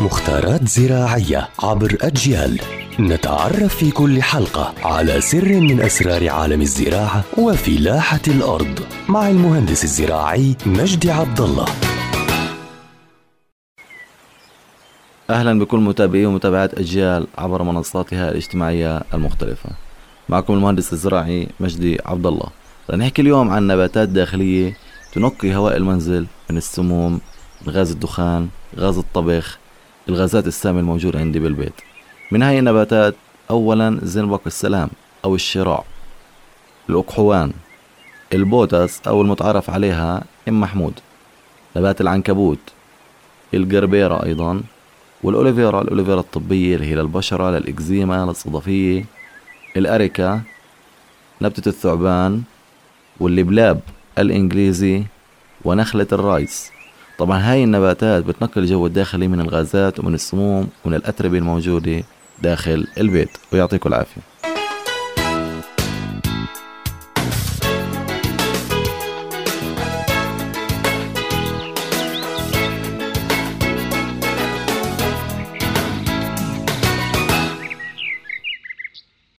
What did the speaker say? مختارات زراعية عبر أجيال، نتعرف في كل حلقة على سر من أسرار عالم الزراعة وفلاحة الأرض مع المهندس الزراعي مجدي عبد الله. أهلا بكل متابعي ومتابعات أجيال عبر منصاتها الاجتماعية المختلفة. معكم المهندس الزراعي مجدي عبد الله. نحكي اليوم عن نباتات داخلية تنقي هواء المنزل من السموم، غاز الدخان، غاز الطبخ، الغازات السامة الموجودة عندي بالبيت. من هاي النباتات أولا زنبق السلام أو الشراع، الاقحوان، البوتس أو المتعارف عليها ام محمود، نبات العنكبوت، الجربيره أيضا، والأوليفيرا، الأوليفيرا الطبية اللي هي للبشرة، للإكزيما، للصدفية، الأريكا، نبته الثعبان، واللبلاب الإنجليزي، ونخلة الرايس. طبعا هاي النباتات بتنقل الجو الداخلي من الغازات ومن السموم ومن الأتربة الموجودة داخل البيت، ويعطيكم العافية.